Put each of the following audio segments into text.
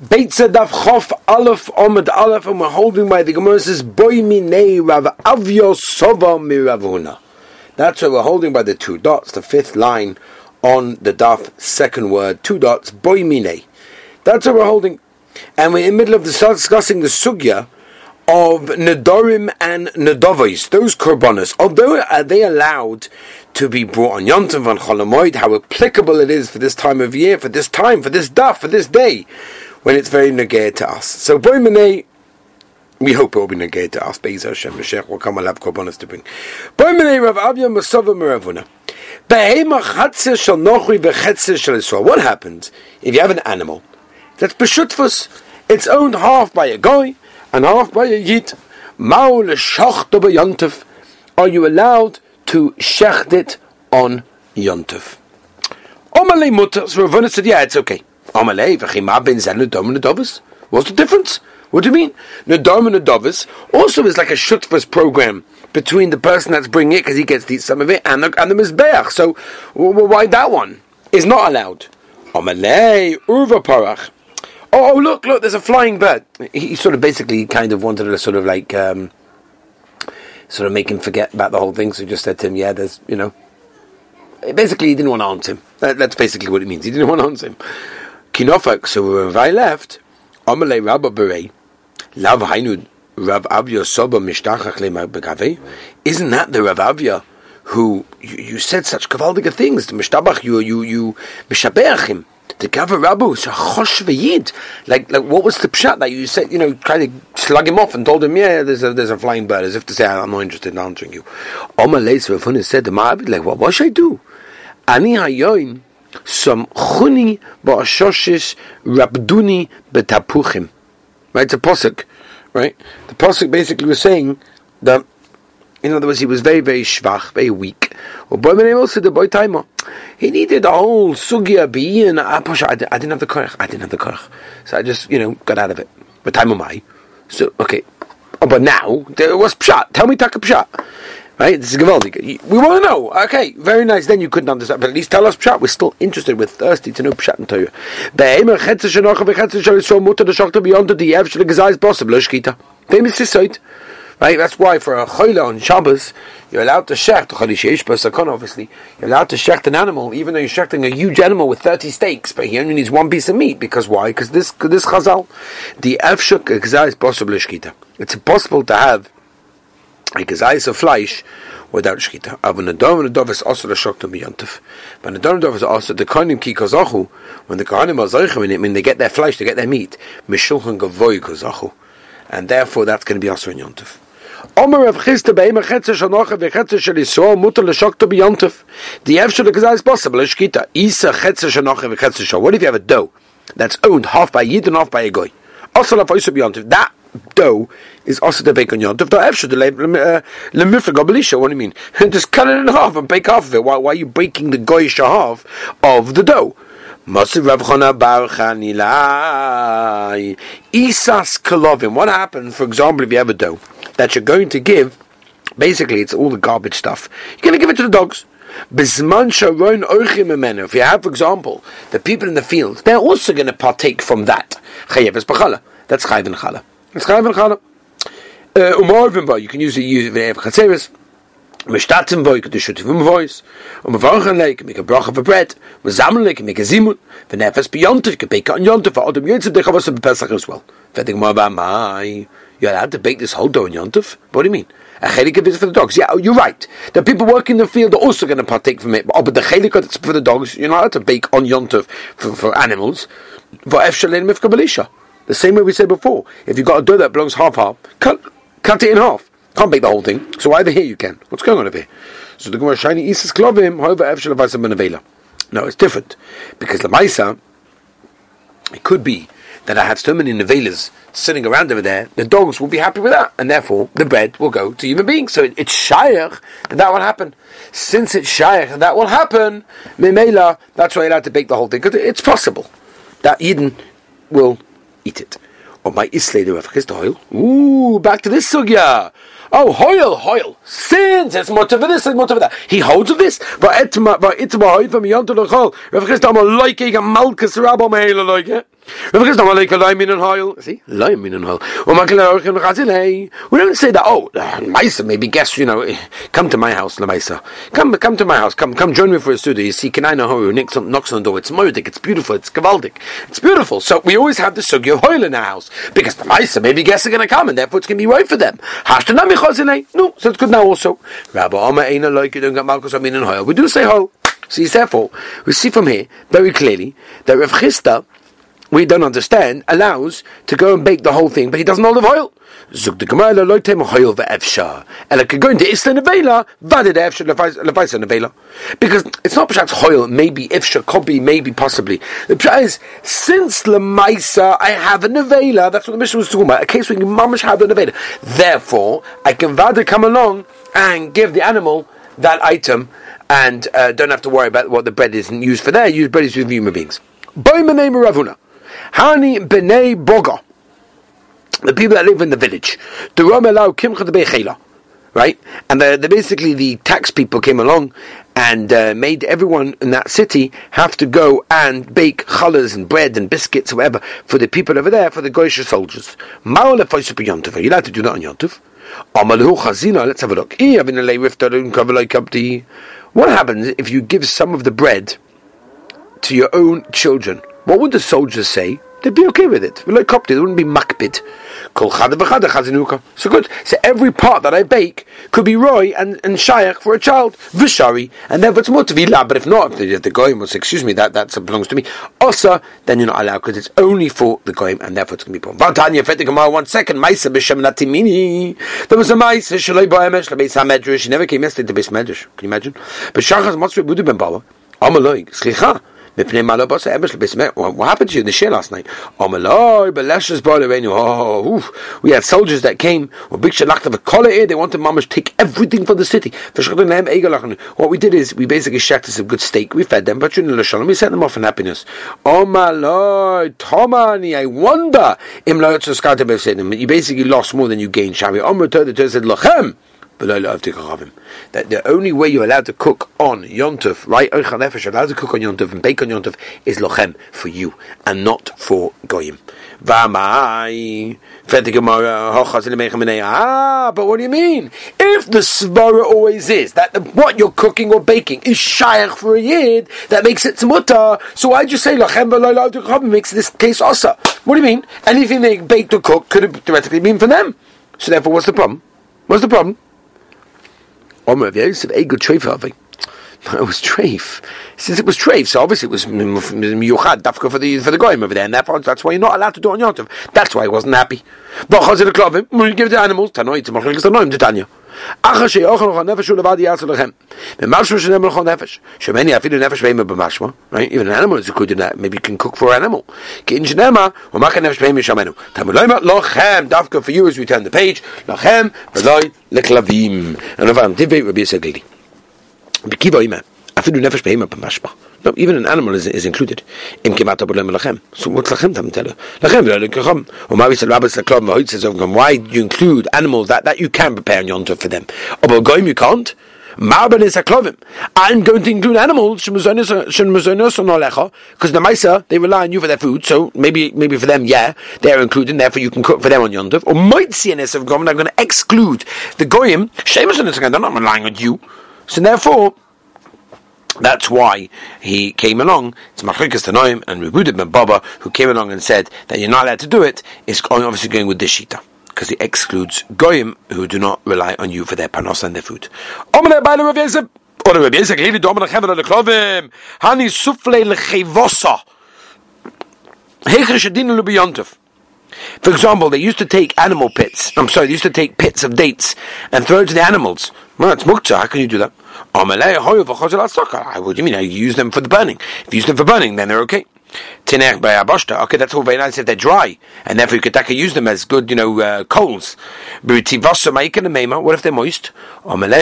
Be'ezah daf chof aleph omad aleph, and we're holding by the Gemara says boy minei Rav Avya sova miravuna. That's what we're holding by the two dots, the fifth line on the daf, second word, two dots, boy minei. That's what we're holding, and we're in the middle of discussing the sugya of nidorim and nidovois, those korbanos. Although are they allowed to be brought on yontav and cholamoid, how applicable it is for this time of year, for this time, for this daf, for this day, when it's very neged to us. So boy minei, we hope it will be neged to us. Be'ezah Hashem, Mashiach will come and have korbanos to bring. Boy minei Rav Avya masova meravuna. Behema chatzir shel nochri vechatzir shel Yisrael. What happens if you have an animal that's b'shutfus, it's owned half by a goy and half by a yid? Ma'u l'shachto b'yontif. Are you allowed to shecht it on yontif? Omer le mutter. So Ravonus said, yeah, it's okay. Omer le v'chimah ben zen nedom and nedovis. What's the difference? What do you mean? Nedom and nedovis also is like a shutfus program between the person that's bringing it, because he gets to eat some of it, and the Mizbeach. So why that one is not allowed? Omer le uva parach. Oh, look, there's a flying bird. He sort of basically kind of wanted to sort of like, make him forget about the whole thing. So he just said to him, yeah, there's, you know. Basically, he didn't want to answer him. That's basically what it means. He didn't want to answer him. Kinofak, so when I left, Amalei Rabba Berei, Lav Hainu Rav Avya Soba Mishtachach Leimar Begave. Isn't that the Rav Avya who, you said such Gewaldik things, the Mishtabach, you Mishabeach him. The Gavar Rabu, Shachosh V'Yid. Like, what was the Pshat that you said, you know, tried to slug him off and told him, yeah, there's a flying bird, as if to say, I'm not interested in answering you. Omer Leis Ravunah said to Ma'abid, like, what should I do? Ani hayoin, some chuni ba'ashoshish rabduni betapuchim. Right, it's a posuk, right? The posuk basically was saying that, in other words, he was very, very schwach, very weak. He needed a whole sugya being. I didn't have the korach. So I just, got out of it. But time am I? So, okay. Oh, but now, what's pshat? Tell me taka pshat. Right? This is Gewaldik. We want to know. Okay, very nice. Then you couldn't understand. But at least tell us pshat. We're still interested. We're thirsty to know pshat and Toya. Famous sisoid. Right, that's why for a choyle on Shabbos, you're allowed to shecht, obviously, you're allowed to shecht an animal, even though you're shechting a huge animal with 30 steaks, but he only needs one piece of meat, because why? Because this chazal, the efshuk is possible shkita. It's impossible to have a gezais of flesh without shkita. But nedom is also the kohanim ki kozachu, when the kohanim are zoichim in it, when they get their flesh, they get their meat, mishulchan gavoy kozachu. And therefore that's going to be also in yontif. Omer of Chista Be'ema Chetzer Shanocha Ve'Chetzer Shel Yisroel Mutter L'Shokta B'Yontif. The Efshel L'Gazai is possible. L'Shkita Isa Chetzer Shanocha Ve'Chetzer Shel. What if you have a dough that's owned half by Yid and half by a Goy? Also L'Foysa B'Yontif. That dough is also to bake on Yontif. The Efshel L'Mifra Gobelisha. What do you mean? Just cut it in half and bake half of it. Why are you breaking the Goyish half of the dough? Masi Rav Chana Bar Chanilai Isas Kalovim. What happens, for example, if you have a dough that you're going to give, basically it's all the garbage stuff, you're going to give it to the dogs. If you have, for example, the people in the fields, they're also going to partake from that. That's chayv and chala. It's chayv and chala. You can use it in chaseris. Mishtatim voy, you can do shutfus voice. You can make a bracha for bread. You can make a zimun. You can bake it on yontav. They have also Pesach as well. You're allowed to bake this whole dough in yontif? What do you mean? A chalik is for the dogs. Yeah, you're right. The people working in the field are also going to partake from it. But the chalik that's for the dogs, you're not allowed to bake on yontif for animals. The same way we said before. If you've got a dough that belongs half, cut it in half. Can't bake the whole thing. So either here you can. What's going on over here? So the Gemara shiny isis klovim, however, efshel avasa benavela. No, it's different. Because the maisa, it could be that I have so many nevelas sitting around over there, the dogs will be happy with that, and therefore the bread will go to human beings. So it's shayach that will happen. Since it's shayach that will happen, memela, that's why you're allowed to bake the whole thing, because it's possible that Eden will eat it. Oh, my islay the Rav Chista Hoyle. Ooh, back to this sugya. Oh, Hoyle. Since it's much of this, it's much of that. He holds of this. Rav Chista Hoyle from Yon to the Chol. Rav Chista Hoyle, like a malchus rabba, See? We don't say that, oh, maisa, maybe guess, come to my house, the maisa. Come to my house, come join me for a suda. You see, can I know who knocks on the door? It's moedic, it's beautiful, it's Gewaldik. It's beautiful. So we always have the Sugya of Hoyle in our house, because the maisa, maybe guess are going to come, and therefore it's going to be right for them. No, so it's good now also. We do say Hoyle. See, therefore, we see from here, very clearly, that Rav Chista, we don't understand, allows to go and bake the whole thing, but he doesn't know the oil. Zug the Gemara lochem choyle ve'efshar, and like going to Isla nevela, vadid efshar levaisa nevela, because it's not pshat choyle. Maybe efshar, could be, maybe possibly. The pshat is since lemaisa I have a nevela. That's what the Mishnah was talking about. A case where you mamish have a nevela. Therefore, I can vadid come along and give the animal that item, and don't have to worry about what the bread isn't used for. There, use bread is used for human beings. Boim name Ravonus. Hani b'nei boga, the people that live in the village, the Rom elau kimcha de bechela, right? And basically the tax people came along and made everyone in that city have to go and bake challahs and bread and biscuits, whatever, for the people over there, for the Goyish soldiers. Mao lefoisu b'yontav. Are you allowed to do that on yontif? Amalu chazina. Let's have a look. What happens if you give some of the bread to your own children? What would the soldiers say? They'd be okay with it. They wouldn't be makbid. So good. So every part that I bake could be roy and shayach for a child. Vishari. And therefore it's more to vila. But if not, if the goyim will say, excuse me, that belongs to me. Osa, then you're not allowed because it's only for the goyim and therefore it's going to be problem. 1 second. Maisa b'shem natimini. There was a maisa. Shaloi ba'emesh. L'beis ha'medrash. He never came yesterday to beis medrash. Can you imagine? B'shachas motzvei budu ben Baba. Amaloi. Slicha. What happened to you in the shir last night? Oh, we had soldiers that came. They wanted mamash to take everything from the city. What we did is we basically shacked us a good steak. We fed them, but we sent them off in happiness. Oh my lord, Tomani, I wonder. You basically lost more than you gained. Omer the Toya said lochem. That the only way you're allowed to cook on yontif, right? You're allowed to cook on yontif and bake on yontif is lochem for you and not for goyim. But what do you mean? If the svara always is that what you're cooking or baking is shayach for a yid, that makes it tzmuta. So why just say lochem v'lo l'avdei makes this case osa? What do you mean? Anything they baked or cooked could have theoretically been for them. So therefore, what's the problem? What's the problem? Omer of Yosef, a good treif having. No, it was treif. Since it was treif, so obviously it was miyuchad dafka for the goyim over there, and therefore that's why you're not allowed to do it on yontif. That's why he wasn't happy. But when you give the animals, tanoi to machlokes tanoim to Tanya. Achashe yochal lochan nefesh ulevad yasel lochem. B'mashma shenem lochan nefesh. Shemeni afilu nefesh veima b'mashma. Right, even an animal is included in that. Maybe you can cook for an animal. Ki ingenema u'machan nefesh veima shamenu. Tamulayma lochem dafka for you as we turn the page. Lochem v'loi leklavim. And if I'm tivei, Rabbi Yisrael. No, even an animal is included. So what's lachem? Tam tell her. Why do you include animals that you can prepare on yontif for them? But goyim you can't. I'm going to include animals because the Maisa, they rely on you for their food, so maybe for them, yeah, they're included, therefore you can cook for them on yontif. Or might see an of goyim, I'm going to exclude the goyim. They're not relying on you. So therefore, that's why he came along. It's Machrikas Tanoim and Rebudit Ben Baba who came along and said that you're not allowed to do it. It's obviously going with the shita because it excludes goyim who do not rely on you for their panos and their food. For example, they used to take pits of dates and throw it to the animals. Well, it's muktzah. How can you do that? What do you mean? I use them for the burning. If you use them for burning, then they're okay. Okay, that's all very nice if they're dry, and therefore you could use them as good, coals. What if they're moist? And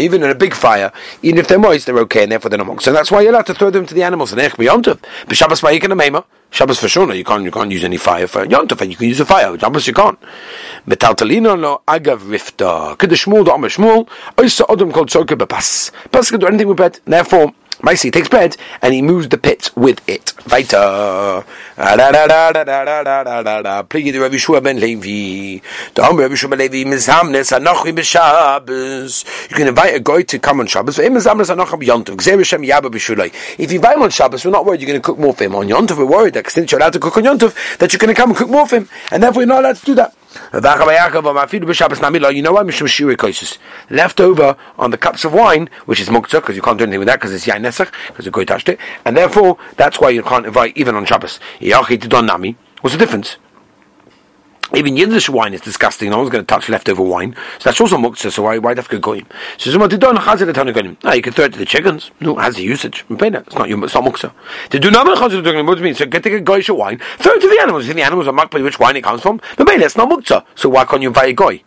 even in a big fire, even if they're moist, they're okay, and therefore they're not moist. So that's why you're allowed to throw them to the animals. Shabbos for sure, you can't use any fire for yontif, and you can use a fire. Shabbos you can't. Metaltalino lo agav rifta. Kedeshmul do ameshmul. Oysa odom called soke bepas. Pas can do anything with bread. Therefore, Maisa, he takes bread and he moves the pits with it. Vaita. Pligid Rabbi Shua ben Levi. The Omer Rabbi Shua ben Levi mizhamnes anochi b'Shabbos. You can invite a guy to come on Shabbos. If you invite him on Shabbos, we're not worried you're going to cook more for him. On yontav, we're worried that since you're allowed to cook on yontav, that you're going to come and cook more for him, and therefore you're not allowed to do that. You know why? Leftover on the cups of wine, which is muktzah, because you can't do anything with that, because it's yain nesach, because the guy touched it, and therefore that's why you can't invite even on Shabbos. What's the difference? Even Yiddish wine is disgusting. No one's going to touch leftover wine, so that's also muktzah. So why have to go him? So you can throw it to the chickens. No, it has the usage. It's not muktzah. They do not have to mean. So get a goyish wine, throw it to the animals. If the animals are marked by which wine it comes from, that's not muktzah. So why can't you invite a goy?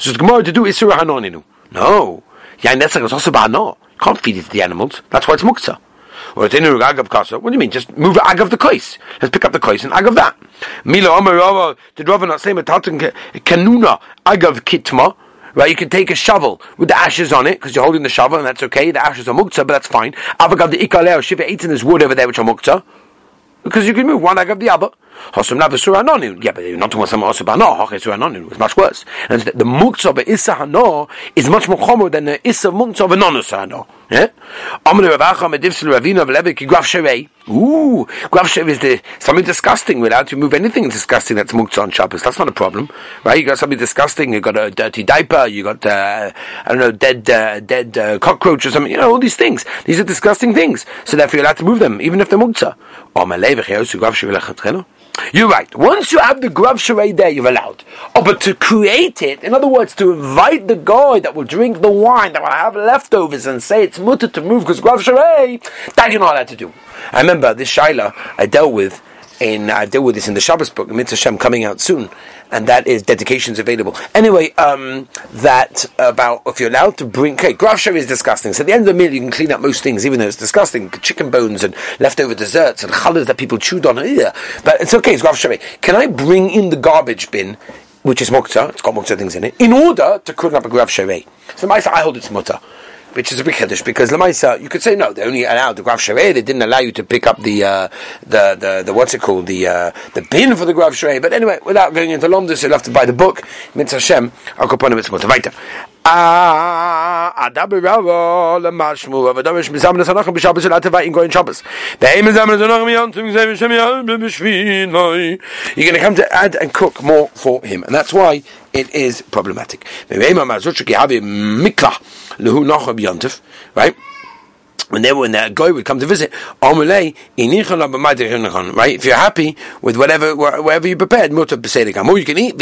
So the Gemara to do is isura hanoninu. No, yain nesach is also ba'ano. You can't feed it to the animals. That's why it's muktzah. What do you mean? Just move the ag of the kois. Let's pick up the kois and ag of that. Milo Omer, did Ravonus say kanuna ag of kitma? Right, you can take a shovel with the ashes on it, because you're holding the shovel and that's okay. The ashes are muktzah, but that's fine. Avagav the ikaleo shiva eats in this wood over there, which are muktzah, because you can move one ag of the other. Yeah, but you're not talking about someone also banor. It's much worse. And the muktzah of isa hanor is much more chomer than the isa muktzah of anonus hanor. Yeah? Omer Rav Avya medivsel Ravina v'levik graf sherei. Ooh, graf sherei is something disgusting. We're allowed to move anything disgusting that's muktzah on Shabbos. That's not a problem, right? You got something disgusting. You got a dirty diaper. You got dead cockroach or something. All these things. These are disgusting things. So therefore you're allowed to move them, even if they're muktzah. Omer levik yosu graf sherei lechatchelo. You're right. Once you have the grav sherei there, you're allowed. Oh, but to create it, in other words, to invite the guy that will drink the wine, that will have leftovers, and say it's mutter to move because grav sherei, that you're not allowed to do. I remember this shaila I dealt with, and I deal with this in the Shabbos book, Mitzvah Hashem, coming out soon, and that is dedications available. Anyway, that about if you're allowed to bring... Okay, grav sherei is disgusting. So at the end of the meal, you can clean up most things, even though it's disgusting. Chicken bones and leftover desserts and challahs that people chewed on. But it's okay, it's grav sherei. Can I bring in the garbage bin, which is muktzah, it's got muktzah things in it, in order to cook up a grav sherei? So the maisa, I hold it's mutter, which is a big chiddush, because lemaisa you could say no, they only allowed the grav sherei, they didn't allow you to pick up the bin for the grav sherei. But anyway, without going into lomdus, you'll have to buy the book. Mitzvah Hashem, Al Korbanos Mitzvot. Weiter. You're going to come to add and cook more for him, and that's why it is problematic. Right? When the guy would come to visit, right? If you're happy with wherever you prepared, more you can eat.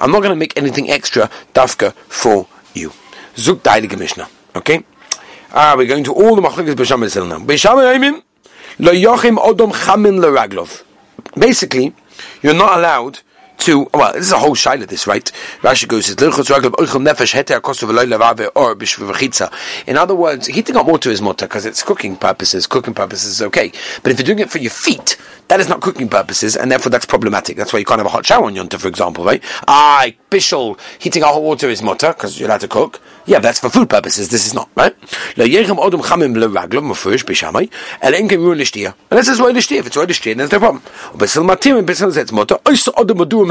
I'm not going to make anything extra dafka for you. Zuk dailige Mishnah. Okay? We're going to all the machlokes b'sham b'zil now. B'sham ha'imim lo yochim odom chamin l'raglov. Basically, you're not allowed to, well, this is a whole shaila, this, right? Rashi goes, in other words, heating up water is mutter because it's cooking purposes. Cooking purposes is okay. But if you're doing it for your feet, that is not cooking purposes, and therefore that's problematic. That's why you can't have a hot shower on yontif, for example, right? Bishul, heating up hot water is mutter because you're allowed to cook. Yeah, that's for food purposes. This is not, right? And this is roilish. If it's roilish, there's no problem.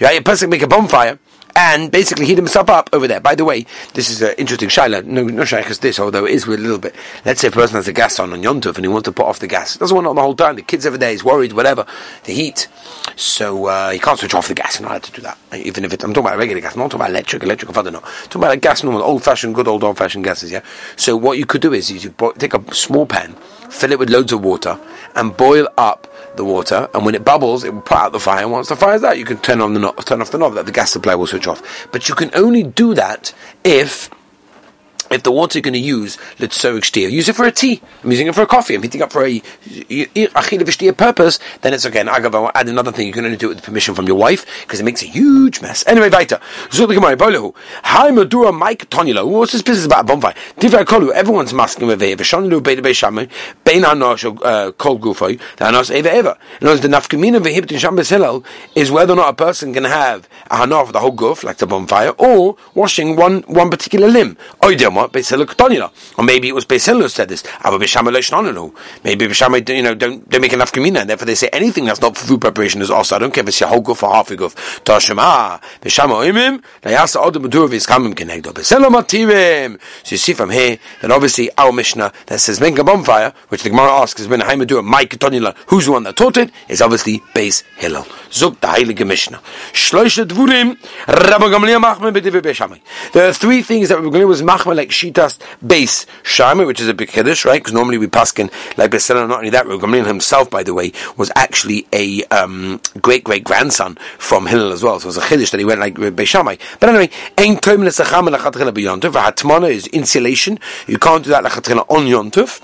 Yeah, a person can make a bonfire and basically heat himself up over there. By the way, this is an interesting shaila. No shaykh is this, although it is with a little bit. Let's say a person has a gas on Yom Tov and he wants to put off the gas. He doesn't want it on the whole time. The kids every day, he's worried, whatever, the heat. So he can't switch off the gas. You're not allowed to do that. Even if it's, I'm talking about regular gas, I'm not talking about electric, if I don't know. I'm talking about gas, normal, old-fashioned, good old-fashioned gases, yeah? So what you could do is you take a small pan, fill it with loads of water, and boil up the water, and when it bubbles, it will put out the fire, and once the fire's out, you can turn off the knob, that the gas supply will switch off. But you can only do that if the water you're going to use, let's use it for a tea, I'm using it for a coffee, I'm heating up for a purpose, then it's okay. And agav, I'll add another thing, you can only do it with permission from your wife, because it makes a huge mess. Anyway, weiter. What's this business about a bonfire? Everyone's masking with it. The nafkamina v'hibit in Shabbos Hillel is whether or not a person can have a hanor for the whole goof, like the bonfire, or washing one particular limb. what? Beisil Ketonina. Or maybe it was Beisil who said this. Maybe Beishamai, don't make enough Kamina, and therefore they say anything that's not for food preparation is also. I don't care if it's your whole goof or half a goof. Toshema, Beishamai Imim, Nayasa Odom Duv is coming Kenegdo. Beisil Matirim. So you see from here, that obviously our Mishnah that says, make a bonfire, which the Gemara asks is when Haima do a Mai Ketonila, who's the one that taught it? Is obviously Beis Hillel. Zug the Heilige Mishnah. Shloisha Dvurim, Rabbi Gamliel Machmeh B'Divei Beishamai. There are three things that Rabbi Gamliel was Machmeh like Shitas Beis Shammai, which is a big Kiddush, right? Because normally we paskin like Beis Hillel. Not only that, Rabbi Gamliel himself, by the way, was actually a great-great-grandson from Hillel as well. So it was a Kiddush that he went like Beis Shammai. But anyway, Ein Toim L'Sacham L'Chatchila B'Yontif. Hatmana is insulation. You can't do that L'Chatchila on Yontif.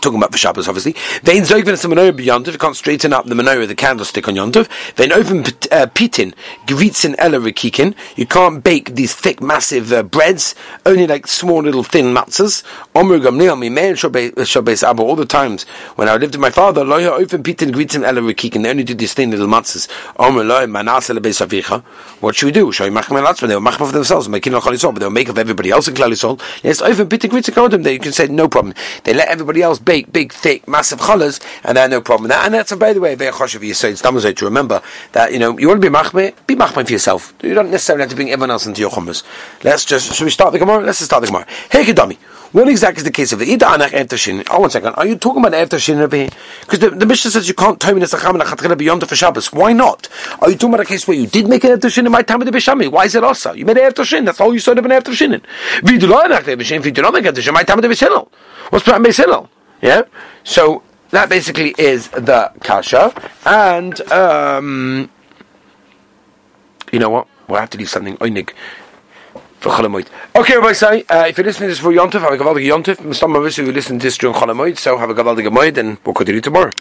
Talking about for Shabbos, obviously. Vein zoigven the menorah beyond. You can't straighten up the menorah, the candlestick on yontiv. Vein open pitin gvitzin ella rikikin. You can't bake these thick, massive breads. Only like small, little, thin matzahs. Omer gamliel mimein shabes abba. All the times when I lived with my father, loya open pitin gvitzin ella rikikin. They only did these thin little matzahs. Omer loya manasel lebeis avicha. What should we do? Shall we make matzahs? They were making for themselves. Making on chalisol, but they were making for everybody else in chalisol. Yes, open pitin gvitzin kodim. There you can say no problem. They let everybody else bake, big, thick, massive challahs, and they had no problem. And that's, by the way, very choshev yisoid. It's to remember that, you want to be machmeh for yourself. You don't necessarily have to bring everyone else into your hummus. Should we start the Gemara? Let's just start the Gemara. Hey, Kedami. What exactly is the case of the Ida Anach Erev Tashin? Oh, 1 second. Are you talking about the Erev Tashin over here? Because the Mishnah says you can't tell me the Sacham and Achatchila beyond the Shabbos. Why not? Are you talking about a case where you did make an Erev Tashin in my time of the Bishami? Why is it also? You made an Erev Tashin. That's all you saw of an Erev Tashin in. We do not make an Erev Tashin in my time of the Bishami. What's the Bishami? Yeah, so that basically is the kasha, and you know what? We'll have to leave something oinig for Cholamoid. Okay, Rabbi Sai, if you're listening to this for Yontif, have a Gewaldik Yontif. Some of us who listen to this during Cholamoid, so have a Gewaldik Moed, and we'll continue tomorrow.